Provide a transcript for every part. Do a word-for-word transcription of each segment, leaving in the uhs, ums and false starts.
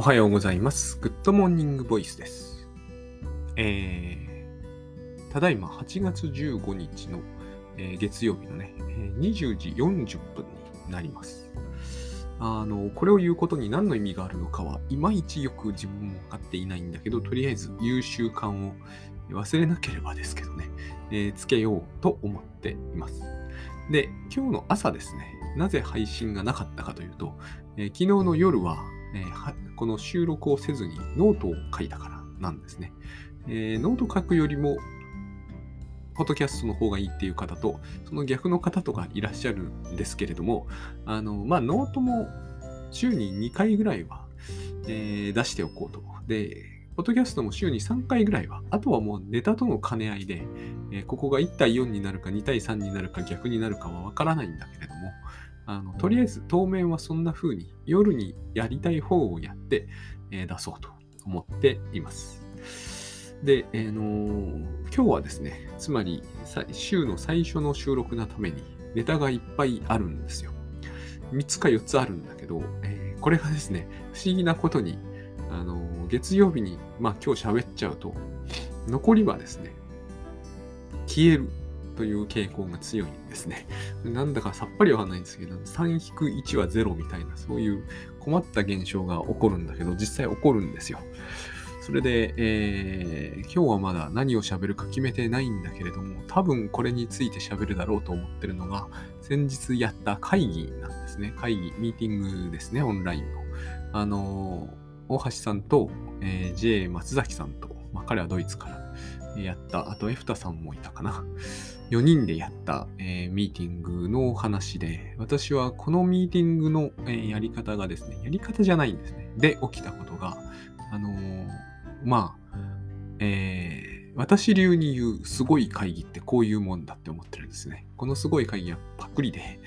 おはようございます。グッドモーニングボイスです。えー、ただいまはちがつじゅうごにちの、えー、月曜日のね、にじゅうじよんじゅっぷんになります。あの、これを言うことに何の意味があるのかはいまいちよく自分も分かっていないんだけど、とりあえず言う習慣を忘れなければですけどね、えー、つけようと思っています。で、今日の朝ですね、なぜ配信がなかったかというと、えー、昨日の夜は、えー、この収録をせずにノートを書いたからなんですね、えー、ノート書くよりもポッドキャストの方がいいっていう方とその逆の方とかいらっしゃるんですけれども、あのまあノートも週ににかいぐらいは、えー、出しておこうと。でポッドキャストも週にさんかいぐらいは、あとはもうネタとの兼ね合いで、えー、ここがいちたいよんになるかにたいさんになるか逆になるかはわからないんだけれども、あのとりあえず当面はそんな風に夜にやりたい方をやって、えー、出そうと思っています。で、えー、のー今日はですね、つまり週の最初の収録のためにネタがいっぱいあるんですよ。みっつかよっつあるんだけど、えー、これがですね、不思議なことに、あのー、月曜日に、まあ、今日喋っちゃうと残りはですね消えるという傾向が強いんですね。なんだかさっぱりわかんないんですけど、さんひくいちはゼロみたいな、そういう困った現象が起こるんだけど、実際起こるんですよ。それで、えー、今日はまだ何を喋るか決めてないんだけれども、多分これについて喋るだろうと思ってるのが、先日やった会議なんですね。会議、ミーティングですね、オンラインの。あのー、大橋さんと、えー、ジェイ 松崎さんと、まあ、彼はドイツからやった、あとエフタさんもいたかな。よにんでやった、えー、ミーティングのお話で、私はこのミーティングの、えー、やり方がですね、やり方じゃないんですね。で、起きたことが、あのー、まあ、えー、私流に言うすごい会議ってこういうもんだって思ってるんですね。このすごい会議はパクリで、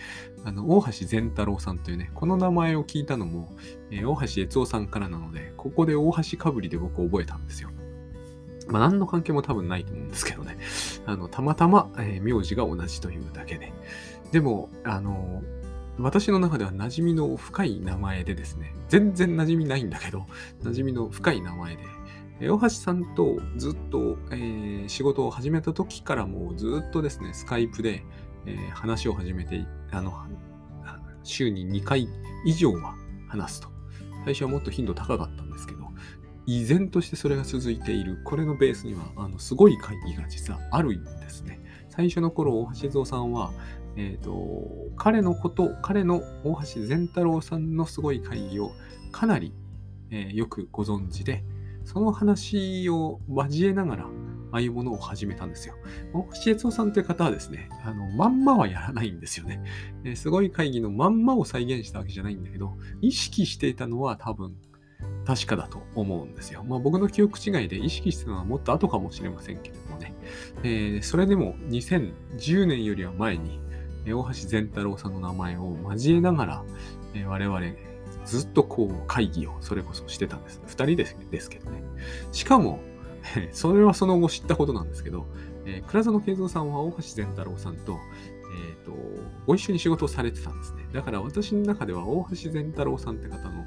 あの、大橋善太郎さんというね、この名前を聞いたのも、えー、大橋悦夫さんからなので、ここで大橋かぶりで僕覚えたんですよ。まあ、何の関係も多分ないと思うんですけどね。あの、たまたま、えー、名字が同じというだけで。でも、あのー、私の中では馴染みの深い名前でですね、全然馴染みないんだけど、馴染みの深い名前で、えー、大橋さんとずっと、えー、仕事を始めた時からもうずっとですね、スカイプで、えー、話を始めて、あの、週ににかい以上は話すと。最初はもっと頻度高かったんですけど、依然としてそれが続いている。これのベースにはあのすごい会議が実はあるんですね。最初の頃大橋蔵さんは、えーと、彼のこと彼の大橋善太郎さんのすごい会議をかなり、えー、よくご存知で、その話を交えながらああいうものを始めたんですよ。大橋悦夫さんという方はですね、あの、まんまはやらないんですよね。え、すごい会議のまんまを再現したわけじゃないんだけど、意識していたのは多分確かだと思うんですよ。まあ僕の記憶違いで意識してたのはもっと後かもしれませんけれどもね。えー、それでもにせんじゅうねんよりは前に、大橋善太郎さんの名前を交えながら、えー、我々ずっとこう会議をそれこそしてたんです。ふたりです、ですけどね。しかも、えー、それはその後知ったことなんですけど、えー、倉園慶三さんは大橋善太郎さんと、えーと、ご一緒に仕事をされてたんですね。だから私の中では大橋善太郎さんって方の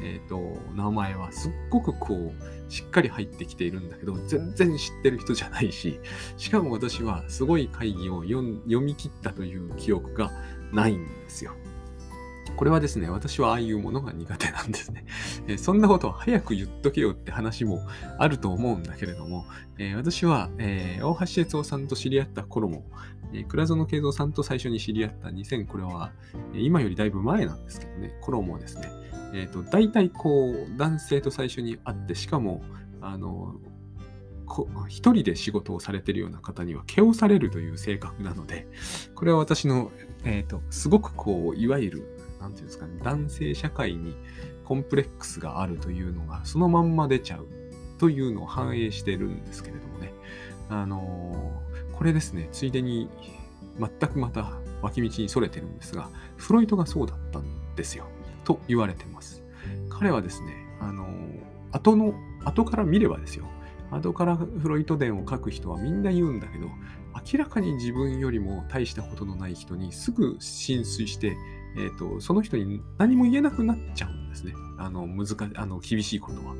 えーと、名前はすっごくこうしっかり入ってきているんだけど、全然知ってる人じゃないし、しかも私はすごい会議を読み切ったという記憶がないんですよ。これはですね、私はああいうものが苦手なんですね。えー、そんなことを早く言っとけよって話もあると思うんだけれども、えー、私は、えー、大橋悦夫さんと知り合った頃も、えー、倉園慶三さんと最初に知り合ったにせん、これは今よりだいぶ前なんですけどね、頃もですね、えーと、大体こう男性と最初に会って、しかもあの一人で仕事をされているような方には蹴をされるという性格なので、これは私の、えーと、すごくこういわゆるなんていうんですかね、男性社会にコンプレックスがあるというのがそのまんま出ちゃうというのを反映しているんですけれどもね、あのー、これですね、ついでに全くまた脇道にそれてるんですが、フロイトがそうだったんですよと言われてます。彼はですね、あの後の後から見ればですよ、後からフロイト伝を書く人はみんな言うんだけど、明らかに自分よりも大したことのない人にすぐ浸水してえーと、その人に何も言えなくなっちゃうんですね。あの難あの厳しいことは。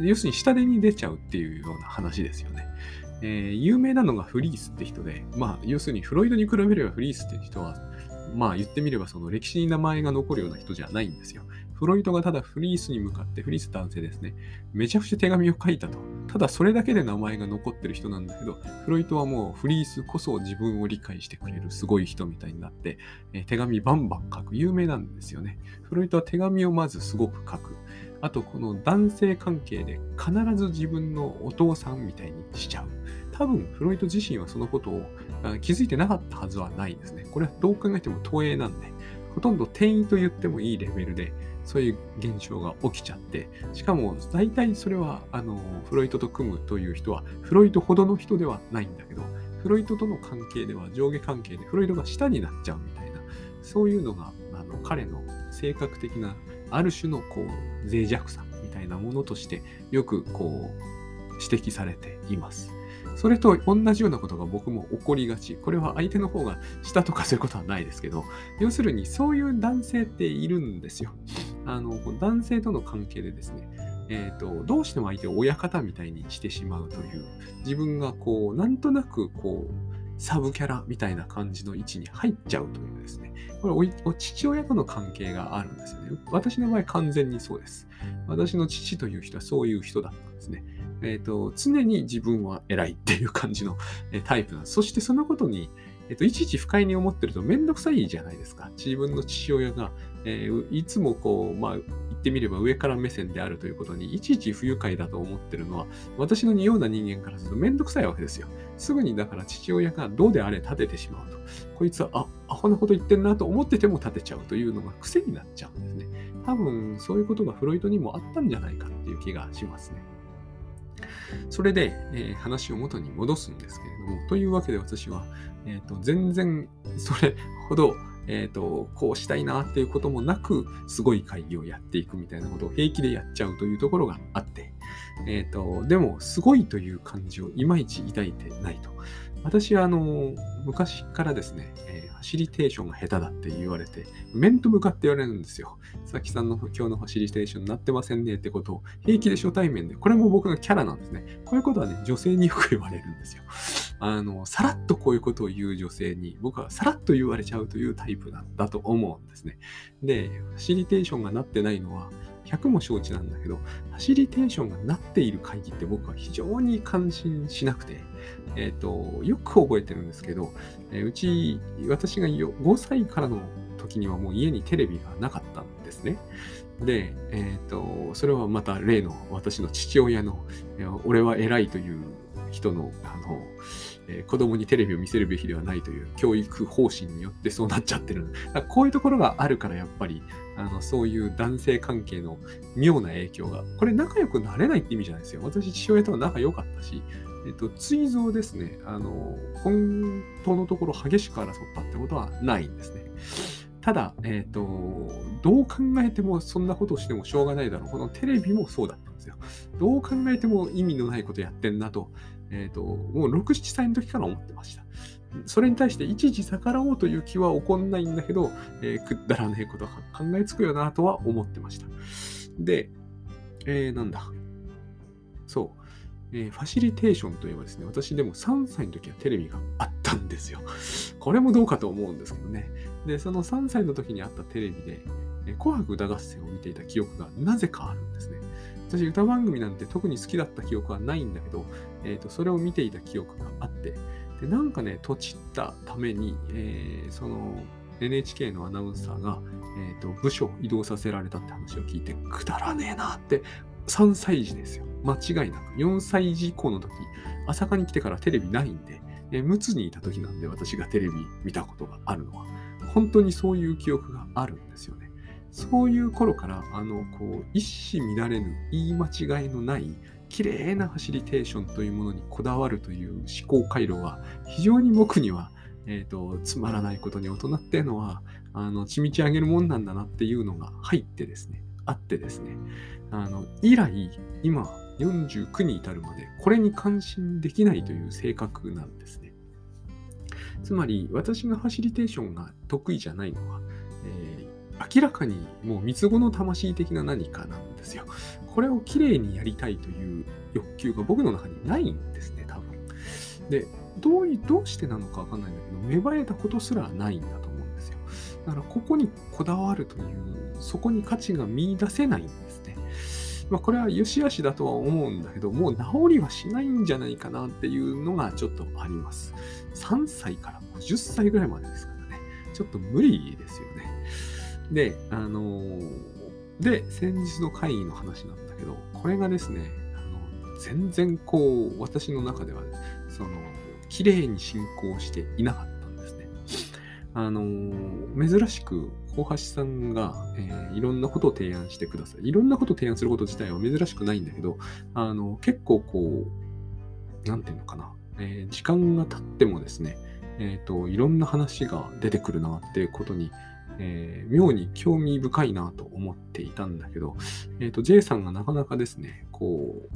要するに下手に出ちゃうっていうような話ですよね。えー、有名なのがフリースって人で、まあ、要するにフロイドに比べればフリースって人は、まあ言ってみればその歴史に名前が残るような人じゃないんですよ。フロイドがただフリースに向かって、フリース男性ですね、めちゃくちゃ手紙を書いたと。ただそれだけで名前が残ってる人なんだけど、フロイドはもうフリースこそ自分を理解してくれるすごい人みたいになって、え手紙バンバン書く。有名なんですよね。フロイドは手紙をまずすごく書く。あとこの男性関係で必ず自分のお父さんみたいにしちゃう。多分フロイド自身はそのことを気づいてなかったはずはないですね。これはどう考えても投影なんで、ほとんど転移と言ってもいいレベルでそういう現象が起きちゃって、しかも大体それはあのフロイドと組むという人はフロイドほどの人ではないんだけど、フロイドとの関係では上下関係でフロイドが下になっちゃうみたいな、そういうのがあの彼の性格的なある種のこう脆弱さみたいなものとしてよくこう指摘されています。それと同じようなことが僕も起こりがち。これは相手の方が下とかそういうことはないですけど、要するにそういう男性っているんですよ。あの男性との関係でですね、えーと、どうしても相手を親方みたいにしてしまうという、自分がこうなんとなくこうサブキャラみたいな感じの位置に入っちゃうというですね、これ お, お父親との関係があるんですよね。私の場合完全にそうです。私の父という人はそういう人だったんですね。えーと、常に自分は偉いっていう感じのタイプなんです。そしてそのことに、えーと、いちいち不快に思ってるとめんどくさいじゃないですか。自分の父親が、えー、いつもこう、まあ言ってみれば上から目線であるということにいちいち不愉快だと思ってるのは、私のような人間からするとめんどくさいわけですよ。すぐにだから父親がどうであれ立ててしまうと、こいつはあアホなこと言ってんなと思ってても立てちゃうというのが癖になっちゃうんですね。多分そういうことがフロイドにもあったんじゃないかっていう気がしますね。それで、えー、話を元に戻すんですけれども、というわけで私は、えーと、全然それほどえーと、こうしたいなっていうこともなく、すごい会議をやっていくみたいなことを平気でやっちゃうというところがあって、えーと、でもすごいという感じをいまいち抱いてないと。私はあの昔からですね、えー、ファシリテーションが下手だって言われて、面と向かって言われるんですよ。さきさんの今日のファシリテーションになってませんねってことを平気で初対面で、これも僕のキャラなんですね。こういうことはね、女性によく言われるんですよ。あのさらっとこういうことを言う女性に僕はさらっと言われちゃうというタイプなんだと思うんですね。で、ファシリテーションがなってないのはひゃくも承知なんだけど、ファシリテーションがなっている会議って僕は非常に感心しなくて、えーと、よく覚えてるんですけど、えー、うち私がごさいからの時にはもう家にテレビがなかったんですね。で、えーと、それはまた例の私の父親の、えー、俺は偉いという人の、あの、えー、子供にテレビを見せるべきではないという教育方針によってそうなっちゃってる。だからこういうところがあるから、やっぱりあのそういう男性関係の妙な影響が、これ仲良くなれないって意味じゃないですよ。私父親とは仲良かったし、えっと、追贈ですね、あの本当のところ激しく争ったってことはないんですね。ただ、えーと、どう考えてもそんなことをしてもしょうがないだろう。このテレビもそうだったんですよ。どう考えても意味のないことやってんなと、えーと、もうろく、ななさいの時から思ってました。それに対していちいち逆らおうという気は起こんないんだけど、えー、くだらないことは考えつくよなとは思ってました。で、えー、なんだ。そう。えー、ファシリテーションといえばですね、私でもさんさいの時はテレビがあったんですよ。これもどうかと思うんですけどね。で、そのさんさいの時にあったテレビで、えー、紅白歌合戦を見ていた記憶がなぜかあるんですね。私、歌番組なんて特に好きだった記憶はないんだけど、えーと、それを見ていた記憶があって、でなんかね、とちったために、えー、その エヌエイチケー のアナウンサーが、えーと、部署移動させられたって話を聞いて、くだらねえなって、さんさい児ですよ。間違いなく。よんさい児以降の時、朝霞に来てからテレビないんで、え、むつにいた時なんで私がテレビ見たことがあるのは、本当にそういう記憶があるんですよね。そういう頃から、あの、こう、一糸乱れぬ、言い間違いのない、綺麗なファシリテーションというものにこだわるという思考回路は、非常に僕には、えーと、つまらないことに大人っていうのは、あの、血道上げるもんなんだなっていうのが入ってですね、あってですね、あの以来今よんじゅうきゅうに至るまでこれに感心できないという性格なんですね。つまり私がファシリテーションが得意じゃないのは、えー、明らかにもう三つ子の魂的な何かなんですよ。これをきれいにやりたいという欲求が僕の中にないんですね、多分。で、どうい、どうしてなのか分かんないんだけど、芽生えたことすらないんだと思うんですよ。だからここにこだわるという、そこに価値が見出せないんですね。まあ、これは良し悪しだとは思うんだけど、もう治りはしないんじゃないかなっていうのがちょっとあります。さんさいからごじゅっさいぐらいまでですからね。ちょっと無理ですよね。で、あのー、で、先日の会議の話なんだけど、これがですね、あの全然こう、私の中では、ね、その、綺麗に進行していなかったんですね。あのー、珍しく、大橋さんが、えー、いろんなことを提案してください。いろんなことを提案すること自体は珍しくないんだけど、あの結構こう、なんていうのかな、えー、時間が経ってもですね、えーと、いろんな話が出てくるなっていうことに、えー、妙に興味深いなと思っていたんだけど、えーと、J さんがなかなかですね、こう、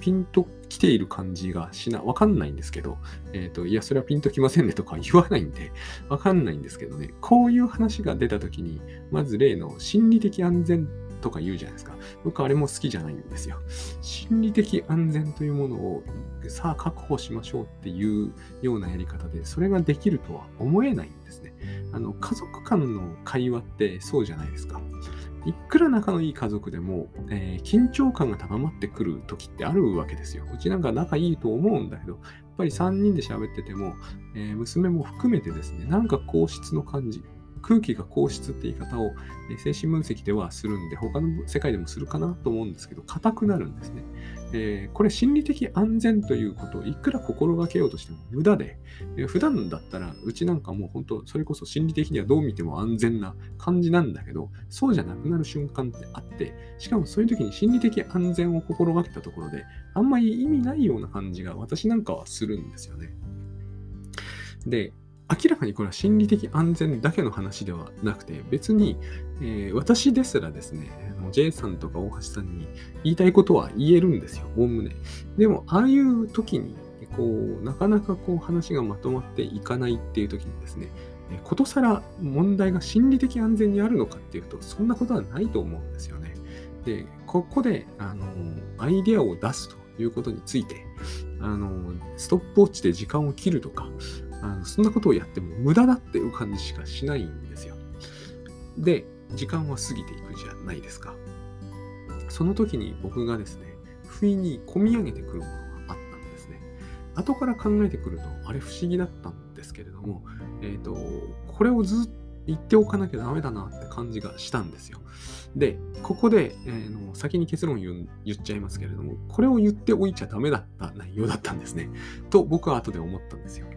ピンと来ている感じがしな、わかんないんですけど、えっと、いや、それはピンと来ませんねとか言わないんで、わかんないんですけどね、こういう話が出たときに、まず例の心理的安全とか言うじゃないですか。僕、あれも好きじゃないんですよ。心理的安全というものを、さあ、確保しましょうっていうようなやり方で、それができるとは思えないんですね。あの、家族間の会話ってそうじゃないですか。いくら仲のいい家族でも、えー、緊張感が高まってくる時ってあるわけですよ。うちなんか仲いいと思うんだけど、やっぱりさんにんで喋ってても、えー、娘も含めてですね、なんか硬質の感じ、空気が硬質って言い方を、えー、精神分析ではするんで、他の世界でもするかなと思うんですけど、硬くなるんですね。えー、これ心理的安全ということをいくら心がけようとしても無駄で、えー、普段だったらうちなんかもう本当それこそ心理的にはどう見ても安全な感じなんだけど、そうじゃなくなる瞬間ってあって、しかもそういう時に心理的安全を心がけたところであんまり意味ないような感じが私なんかはするんですよね。で、明らかにこれは心理的安全だけの話ではなくて、別に、えー、私ですらですね、J さんとか大橋さんに言いたいことは言えるんですよ、おおむね。でも、ああいう時に、こう、なかなかこう話がまとまっていかないっていう時にですね、えー、ことさら問題が心理的安全にあるのかっていうと、そんなことはないと思うんですよね。で、ここで、あのー、アイデアを出すということについて、あのー、ストップウォッチで時間を切るとか、あのそんなことをやっても無駄だっていう感じしかしないんですよ。で、時間は過ぎていくじゃないですか。その時に僕がですね、不意に込み上げてくるものがあったんですね。後から考えてくると、あれ不思議だったんですけれども、えーと、これをずっと言っておかなきゃダメだなって感じがしたんですよ。で、ここで、えー、の先に結論言う、言っちゃいますけれども、これを言っておいちゃダメだった内容だったんですね。と僕は後で思ったんですよ。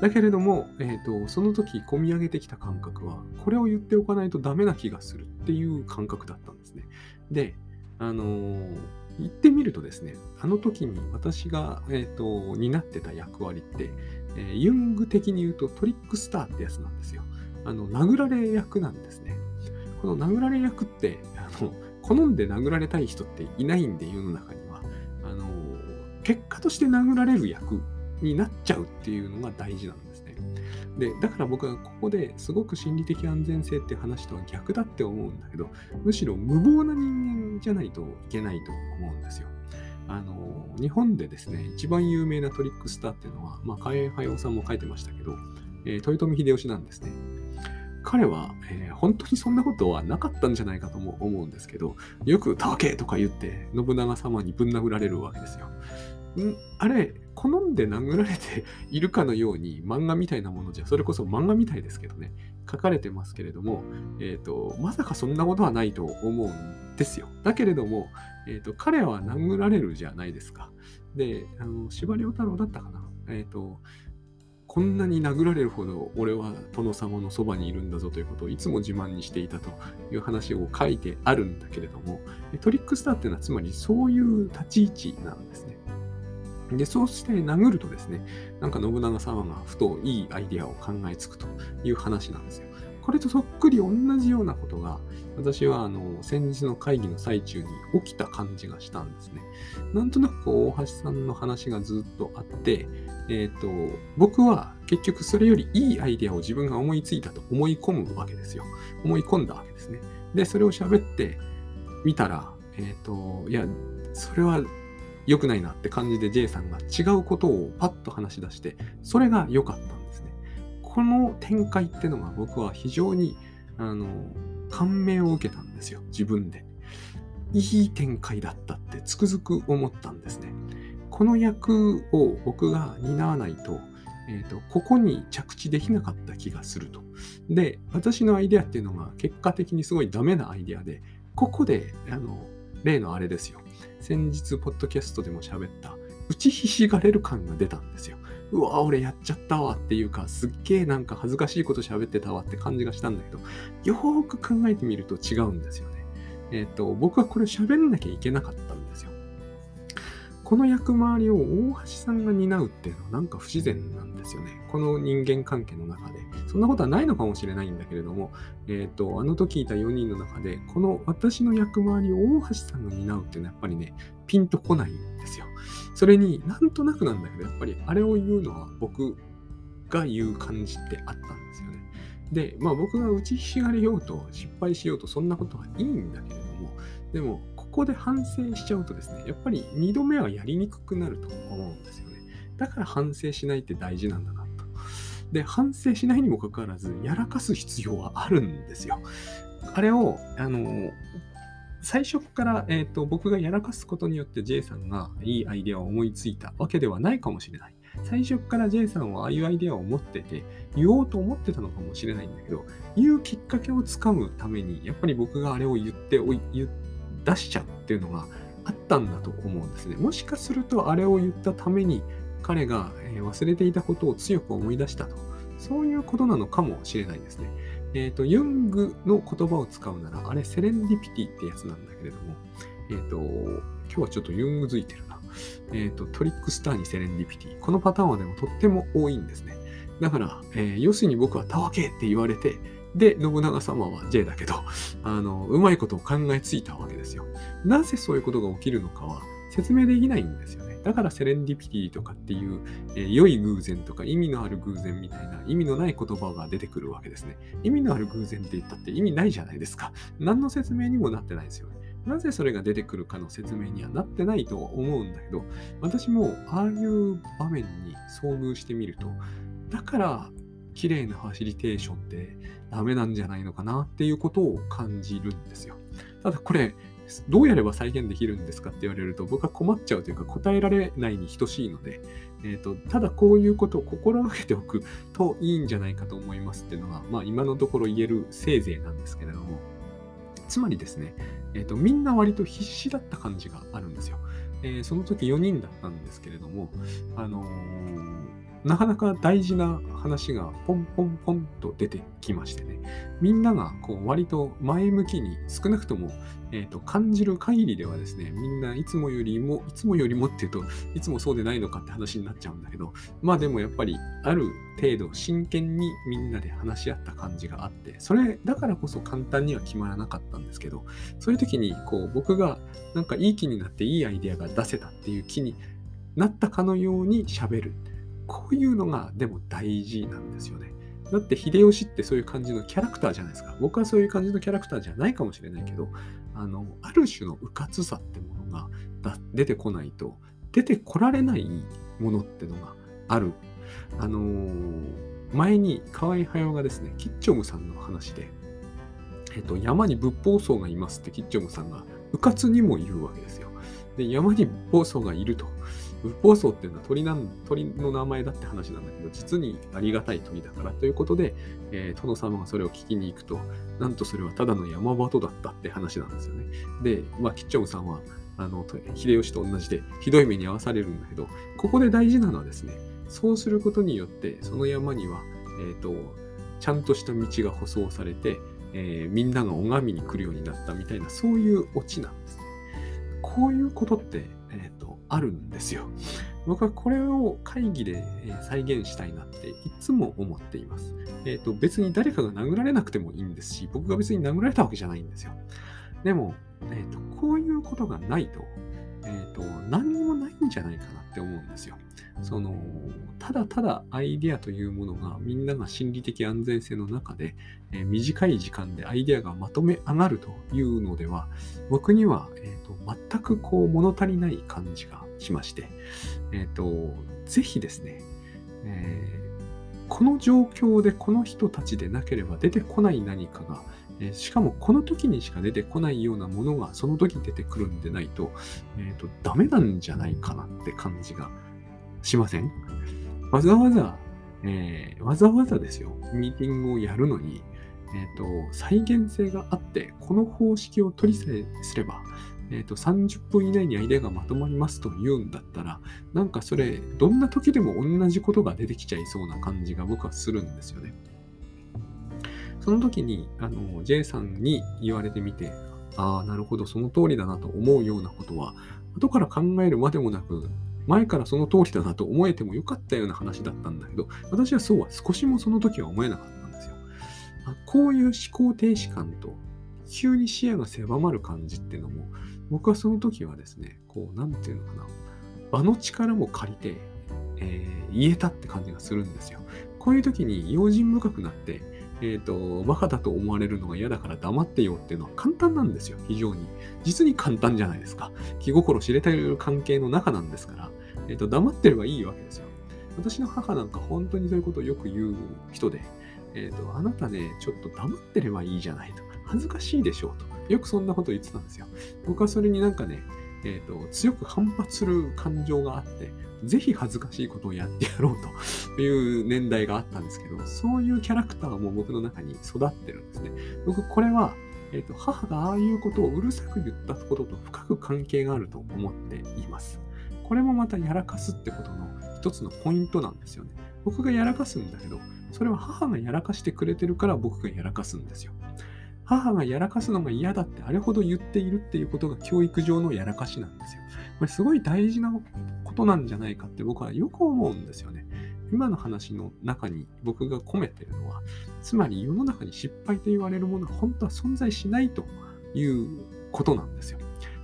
だけれども、えーと、その時込み上げてきた感覚は、これを言っておかないとダメな気がするっていう感覚だったんですね。で、あのー、言ってみるとですね、あの時に私が、えーと、担ってた役割って、えー、ユング的に言うとトリックスターってやつなんですよ。あの、殴られ役なんですね。この殴られ役って、あの、好んで殴られたい人っていないんで、世の中には。あのー、結果として殴られる役になっちゃうっていうのが大事なんですね。で、だから僕はここですごく心理的安全性って話とは逆だって思うんだけど、むしろ無謀な人間じゃないといけないと思うんですよ。あの、日本でですね、一番有名なトリックスターっていうのは、まあ、海江駿さんも書いてましたけど、えー、豊臣秀吉なんですね。彼は、えー、本当にそんなことはなかったんじゃないかとも思うんですけど、よくたわけとか言って信長様にぶん殴られるわけですよ。んあれ、好んで殴られているかのように漫画みたいなものじゃ、それこそ漫画みたいですけどね、書かれてますけれども、えーと、まさかそんなことはないと思うんですよ。だけれども、えーと、彼は殴られるじゃないですか。で、あの、司馬太郎だったかな。えーと、こんなに殴られるほど俺は殿様のそばにいるんだぞということをいつも自慢にしていたという話を書いてあるんだけれども、トリックスターっていうのはつまりそういう立ち位置なんですね。で、そうして殴るとですね、なんか信長様がふといいアイデアを考えつくという話なんですよ。これとそっくり同じようなことが私はあの先日の会議の最中に起きた感じがしたんですね。なんとなくこう大橋さんの話がずっとあって、えーと、僕は結局それよりいいアイデアを自分が思いついたと思い込むわけですよ。思い込んだわけですね。で、それを喋ってみたら、えーと、いや、それは良くないなって感じで J さんが違うことをパッと話し出して、それが良かったんですね。この展開ってのが僕は非常にあの感銘を受けたんですよ。自分でいい展開だったってつくづく思ったんですね。この役を僕が担わないと、えーと、ここに着地できなかった気がすると。で、私のアイデアっていうのが結果的にすごいダメなアイデアで、ここであの例のあれですよ。先日ポッドキャストでも喋った打ちひしがれる感が出たんですよ。うわー、俺やっちゃったわっていうか、すっげーなんか恥ずかしいこと喋ってたわって感じがしたんだけど、よーく考えてみると違うんですよね。えっと、僕はこれ喋んなきゃいけなかったんですよ。この役回りを大橋さんが担うっていうのはなんか不自然なんですよね。この人間関係の中で。そんなことはないのかもしれないんだけれども、えっと、あの時いたよにんの中で、この私の役回りを大橋さんが担うっていうのはやっぱりね、ピンとこないんですよ。それになんとなくなんだけど、やっぱりあれを言うのは僕が言う感じってあったんですよね。で、まあ僕が打ちひしがれようと失敗しようとそんなことはいいんだけれども、でもここで反省しちゃうとですね、やっぱりにどめはやりにくくなると思うんですよね。だから反省しないって大事なんだなと。で、反省しないにもかかわらずやらかす必要はあるんですよ。あれをあの最初から、えーと、僕がやらかすことによって J さんがいいアイデアを思いついたわけではないかもしれない。最初から J さんはああいうアイデアを持ってて、言おうと思ってたのかもしれないんだけど、言うきっかけをつかむために、やっぱり僕があれを言っておい、言出しちゃうっていうのがあったんだと思うんですね。もしかするとあれを言ったために、彼が忘れていたことを強く思い出したと。そういうことなのかもしれないですね。えっと、ユングの言葉を使うなら、あれセレンディピティってやつなんだけれども、えっと、今日はちょっとユングづいてるな。えっと、トリックスターにセレンディピティ。このパターンはでもとっても多いんですね。だから、えー、要するに僕はたわけって言われて、で、信長様は J だけど、あの、うまいことを考えついたわけですよ。なぜそういうことが起きるのかは説明できないんですよね。だからセレンディピティとかっていう、えー、良い偶然とか意味のある偶然みたいな意味のない言葉が出てくるわけですね。意味のある偶然って言ったって意味ないじゃないですか。何の説明にもなってないですよね。なぜそれが出てくるかの説明にはなってないと思うんだけど、私もああいう場面に遭遇してみると、だから綺麗なファシリテーションってダメなんじゃないのかなっていうことを感じるんですよ。ただこれ、どうやれば再現できるんですかって言われると僕は困っちゃうというか答えられないに等しいので、えーと、ただこういうことを心がけておくといいんじゃないかと思いますっていうのが、まあ、今のところ言えるせいぜいなんですけれども、つまりですね、えーと、みんな割と必死だった感じがあるんですよ。えー、その時よにんだったんですけれども、あのー、なかなか大事な話がポンポンポンと出てきましてね、みんながこう割と前向きに、少なくとも、えーと、感じる限りではですね、みんないつもよりも、いつもよりもっていうと、いつもそうでないのかって話になっちゃうんだけど、まあでもやっぱりある程度真剣にみんなで話し合った感じがあって、それだからこそ簡単には決まらなかったんですけど、そういう時にこう僕がなんかいい気になっていいアイデアが出せたっていう気になったかのように喋る。こういうのがでも大事なんですよね。だって秀吉ってそういう感じのキャラクターじゃないですか。僕はそういう感じのキャラクターじゃないかもしれないけど、あの、ある種のうかつさってものが出てこないと、出てこられないものってのがある。あのー、前に河合隼がですね、キッチョムさんの話で、えっと、山に仏法僧がいますってキッチョムさんがうかつにも言うわけですよ。で、山に仏法僧がいると。仏法僧っていうのは 鳥, なん鳥の名前だって話なんだけど、実にありがたい鳥だからということで、えー、殿様がそれを聞きに行くと、なんとそれはただの山鳩だったって話なんですよね。で、まあ、吉兆さんはあの秀吉と同じでひどい目に遭わされるんだけど、ここで大事なのはですね、そうすることによってその山には、えー、とちゃんとした道が舗装されて、えー、みんなが拝みに来るようになったみたいな、そういうオチなんですね。こういうことって、えーとあるんですよ。僕はこれを会議で再現したいなっていつも思っています。えっと、別に誰かが殴られなくてもいいんですし、僕が別に殴られたわけじゃないんですよ。でも、えっと、こういうことがないと、えっと、何にもないんじゃないかなって思うんですよ。その、ただただアイデアというものがみんなが心理的安全性の中で、えー、短い時間でアイデアがまとめ上がるというのでは、僕には、えー、と全くこう物足りない感じがしまして、えー、とぜひですね、えー、この状況でこの人たちでなければ出てこない何かが、えー、しかもこの時にしか出てこないようなものがその時出てくるんでないと、えー、とダメなんじゃないかなって感じがしません？わざわざ、えー、わざわざですよ、ミーティングをやるのに、えーと、再現性があって、この方式を取りさえすれば、えーと、さんじゅっぷん以内にアイデアがまとまりますと言うんだったら、なんかそれ、どんな時でも同じことが出てきちゃいそうな感じが僕はするんですよね。その時に、あの、J さんに言われてみて、ああ、なるほど、その通りだなと思うようなことは、後から考えるまでもなく、前からその通りだなと思えてもよかったような話だったんだけど、私はそうは少しもその時は思えなかったんですよ。こういう思考停止感と急に視野が狭まる感じっていうのも、僕はその時はですね、こうなんていうのかな、場の力も借りて、えー、言えたって感じがするんですよ。こういう時に用心深くなって、えーと、バカだと思われるのが嫌だから黙ってよっていうのは簡単なんですよ。非常に実に簡単じゃないですか。気心知れてる関係の中なんですから、えーと、黙ってればいいわけですよ。私の母なんか本当にそういうことをよく言う人で、えーと、あなたね、ちょっと黙ってればいいじゃないと、恥ずかしいでしょうと、よくそんなこと言ってたんですよ。僕はそれになんかね、えーと、強く反発する感情があって、ぜひ恥ずかしいことをやってやろうという年代があったんですけど、そういうキャラクターも僕の中に育ってるんですね。僕これは、えーと、母がああいうことをうるさく言ったことと深く関係があると思っています。これもまたやらかすってことの一つのポイントなんですよね。僕がやらかすんだけど、それは母がやらかしてくれてるから僕がやらかすんですよ。母がやらかすのが嫌だってあれほど言っているっていうことが教育上のやらかしなんですよ。これすごい大事なことなんじゃないかって僕はよく思うんですよね。今の話の中に僕が込めてるのは、つまり世の中に失敗と言われるものは本当は存在しないということなんですよ。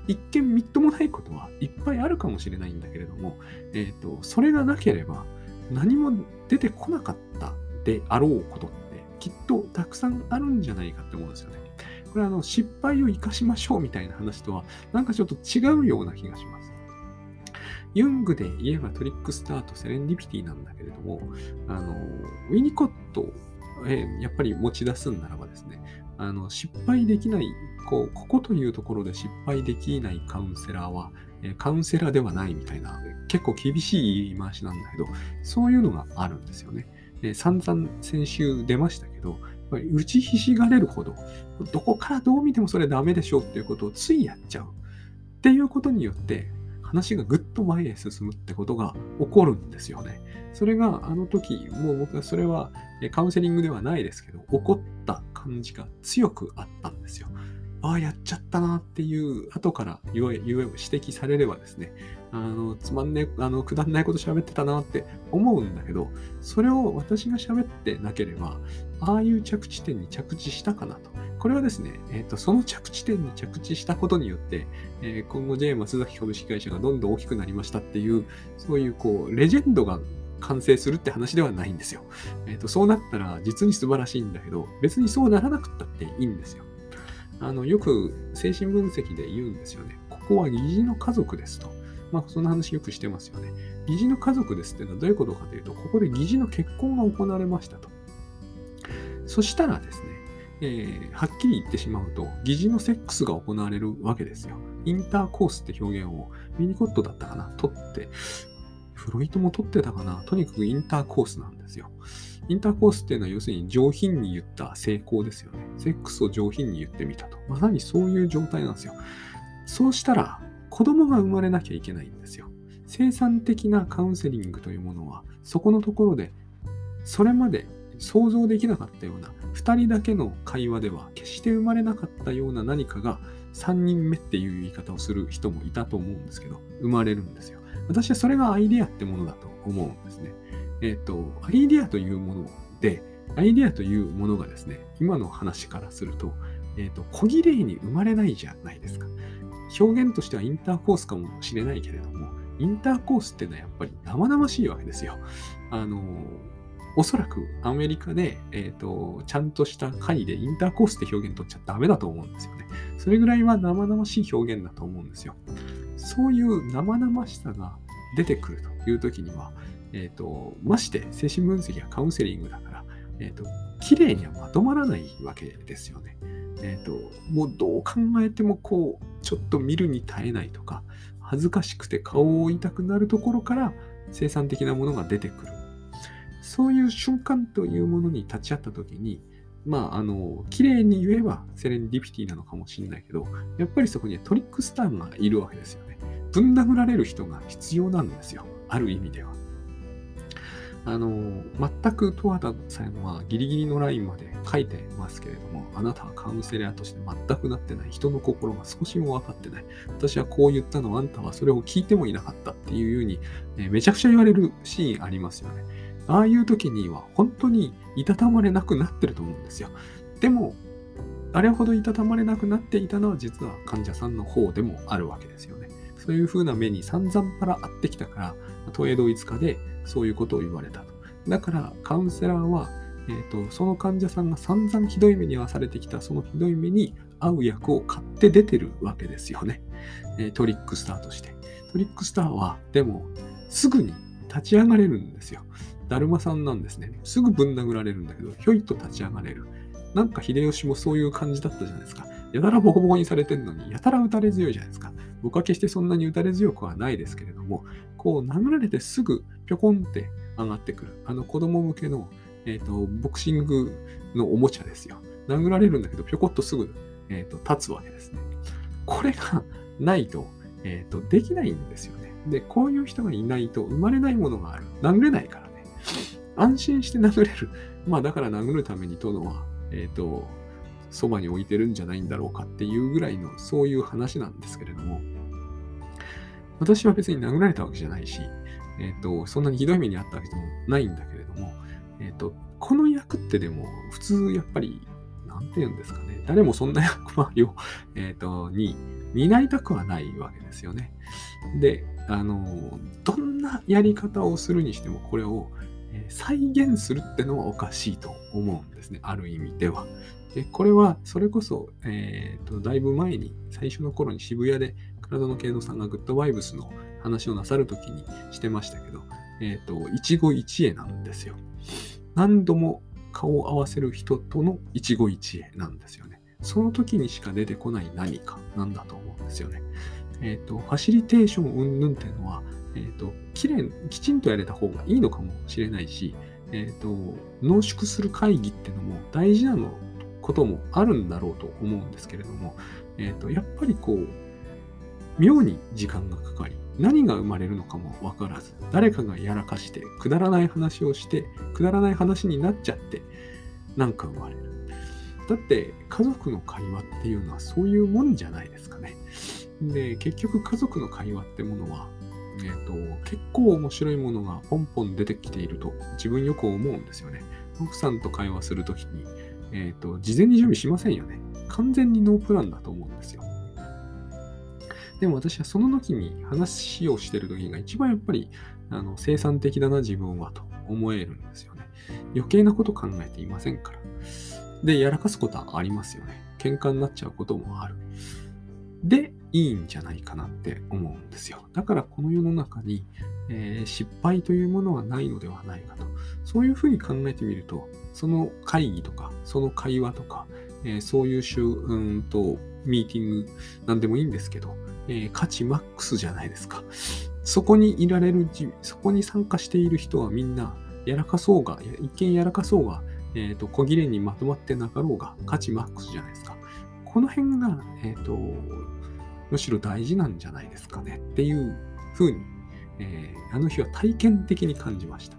一見みっともないことはいっぱいあるかもしれないんだけれども、えーと、それがなければ何も出てこなかったであろうことってきっとたくさんあるんじゃないかって思うんですよね。これはあの失敗を生かしましょうみたいな話とはなんかちょっと違うような気がします。ユングで言えばトリックスターとセレンディピティなんだけれども、あのウィニコットをやっぱり持ち出すんならばですね、あの失敗できない、こうここというところで失敗できないカウンセラーはカウンセラーではないみたいな、結構厳しい言い回しなんだけど、そういうのがあるんですよね。で、散々先週出ましたけど、打ちひしがれるほど、どこからどう見てもそれダメでしょうっていうことをついやっちゃうっていうことによって、話がぐっと前へ進むってことが起こるんですよね。それがあの時、もう僕はそれはカウンセリングではないですけど、起こった感じが強くあったんですよ。ああ、やっちゃったなっていう、後から言え、言え、指摘されればですね、あの、つまんね、あの、くだんないこと喋ってたなって思うんだけど、それを私が喋ってなければ、ああいう着地点に着地したかなと。これはですね、えっと、その着地点に着地したことによって、えー、今後 J 松崎株式会社がどんどん大きくなりましたっていう、そういうこう、レジェンドが完成するって話ではないんですよ。えっと、そうなったら実に素晴らしいんだけど、別にそうならなくったっていいんですよ。あのよく精神分析で言うんですよね。ここは疑似の家族ですと。まあそんな話よくしてますよね。疑似の家族ですっていうのはどういうことかというと、ここで疑似の結婚が行われましたと。そしたらですね、えー、はっきり言ってしまうと、疑似のセックスが行われるわけですよ。インターコースって表現をウィニコットだったかな、取って、フロイトも取ってたかな、とにかくインターコースなんですよ。インターコースっていうのは要するに上品に言った性交ですよね。セックスを上品に言ってみたと。まさにそういう状態なんですよ。そうしたら子供が生まれなきゃいけないんですよ。生産的なカウンセリングというものはそこのところでそれまで想像できなかったようなふたりだけの会話では決して生まれなかったような何かがさんにんめっていう言い方をする人もいたと思うんですけど生まれるんですよ。私はそれがアイデアってものだと思うんですね。えっと、アイデアというもので、アイデアというものがですね、今の話からすると、えっと、小綺麗に生まれないじゃないですか。表現としてはインターコースかもしれないけれども、インターコースってのはやっぱり生々しいわけですよ。あの、おそらくアメリカで、えっと、ちゃんとした会でインターコースって表現取っちゃダメだと思うんですよね。それぐらいは生々しい表現だと思うんですよ。そういう生々しさが出てくるという時には、えっと、まして精神分析やカウンセリングだから、えっと、綺麗にはまとまらないわけですよね。えっと、もうどう考えてもこう、ちょっと見るに耐えないとか、恥ずかしくて顔を痛くなるところから生産的なものが出てくる。そういう瞬間というものに立ち会ったときに、まあ、あの、綺麗に言えばセレンディピティなのかもしれないけど、やっぱりそこにはトリックスターがいるわけですよね。ぶん殴られる人が必要なんですよ。ある意味では。あの、全く十和田さんはギリギリのラインまで書いてますけれども、あなたはカウンセラーとして全くなってない。人の心が少しも分かってない。私はこう言ったの、あんたはそれを聞いてもいなかったっていうように、え、めちゃくちゃ言われるシーンありますよね。ああいう時には本当にいたたまれなくなってると思うんですよ。でも、あれほどいたたまれなくなっていたのは実は患者さんの方でもあるわけですよね。そういうふうな目に散々パラあってきたから、東映同一化でそういうことを言われたと。だからカウンセラーは、えーと、その患者さんが散々ひどい目に遭わされてきた、そのひどい目に合う役を買って出てるわけですよね。えー、トリックスターとして。トリックスターは、でも、すぐに立ち上がれるんですよ。だるまさんなんですね。すぐぶん殴られるんだけど、ひょいっと立ち上がれる。なんか秀吉もそういう感じだったじゃないですか。やたらボコボコにされてるのに、やたら打たれ強いじゃないですか。僕は決してそんなに打たれ強くはないですけれども、こう殴られてすぐぴょこんって上がってくる。あの子供向けの、えーと、ボクシングのおもちゃですよ。殴られるんだけど、ぴょこっとすぐ、えーと、立つわけですね。これがないと、えーと、できないんですよね。で、こういう人がいないと生まれないものがある。殴れないから。安心して殴れる。まあだから殴るために殿は、えっと、そばに置いてるんじゃないんだろうかっていうぐらいの、そういう話なんですけれども、私は別に殴られたわけじゃないし、えっと、そんなにひどい目にあったわけでもないんだけれども、えっと、この役ってでも、普通やっぱり、なんて言うんですかね、誰もそんな役割を、えっと、に担いたくはないわけですよね。で、あの、どんなやり方をするにしても、これを、再現するってのはおかしいと思うんですね。ある意味では。で、これはそれこそ、えーと、だいぶ前に最初の頃に渋谷で体の慶三さんがグッドバイブスの話をなさるときにしてましたけど、えーと、一期一会なんですよ。何度も顔を合わせる人との一期一会なんですよね。その時にしか出てこない何かなんだと思うんですよね。えーと、ファシリテーション云々っていうのは、えーと、きれい、きちんとやれた方がいいのかもしれないし、えーと、濃縮する会議ってのも大事なのこともあるんだろうと思うんですけれども、えーと、やっぱりこう、妙に時間がかかり、何が生まれるのかもわからず、誰かがやらかして、くだらない話をして、くだらない話になっちゃって、なんか生まれる。だって、家族の会話っていうのはそういうもんじゃないですかね。で、結局家族の会話ってものは、えーと、結構面白いものがポンポン出てきていると自分よく思うんですよね。奥さんと会話するときに、えーと、事前に準備しませんよね。完全にノープランだと思うんですよ。でも私はその時に話をしている時が一番やっぱりあの生産的だな自分はと思えるんですよね。余計なこと考えていませんから。で、やらかすことはありますよね。喧嘩になっちゃうこともある。で、いいんじゃないかなって思うんですよ。だからこの世の中に、えー、失敗というものはないのではないかと。そういうふうに考えてみると、その会議とか、その会話とか、えー、そういう週、うんと、ミーティング、なんでもいいんですけど、えー、価値マックスじゃないですか。そこにいられる、そこに参加している人はみんな、やらかそうが、一見やらかそうが、えーと、小切れにまとまってなかろうが、価値マックスじゃないですか。この辺が、えーと、むしろ大事なんじゃないですかねっていうふうに、えー、あの日は体験的に感じました。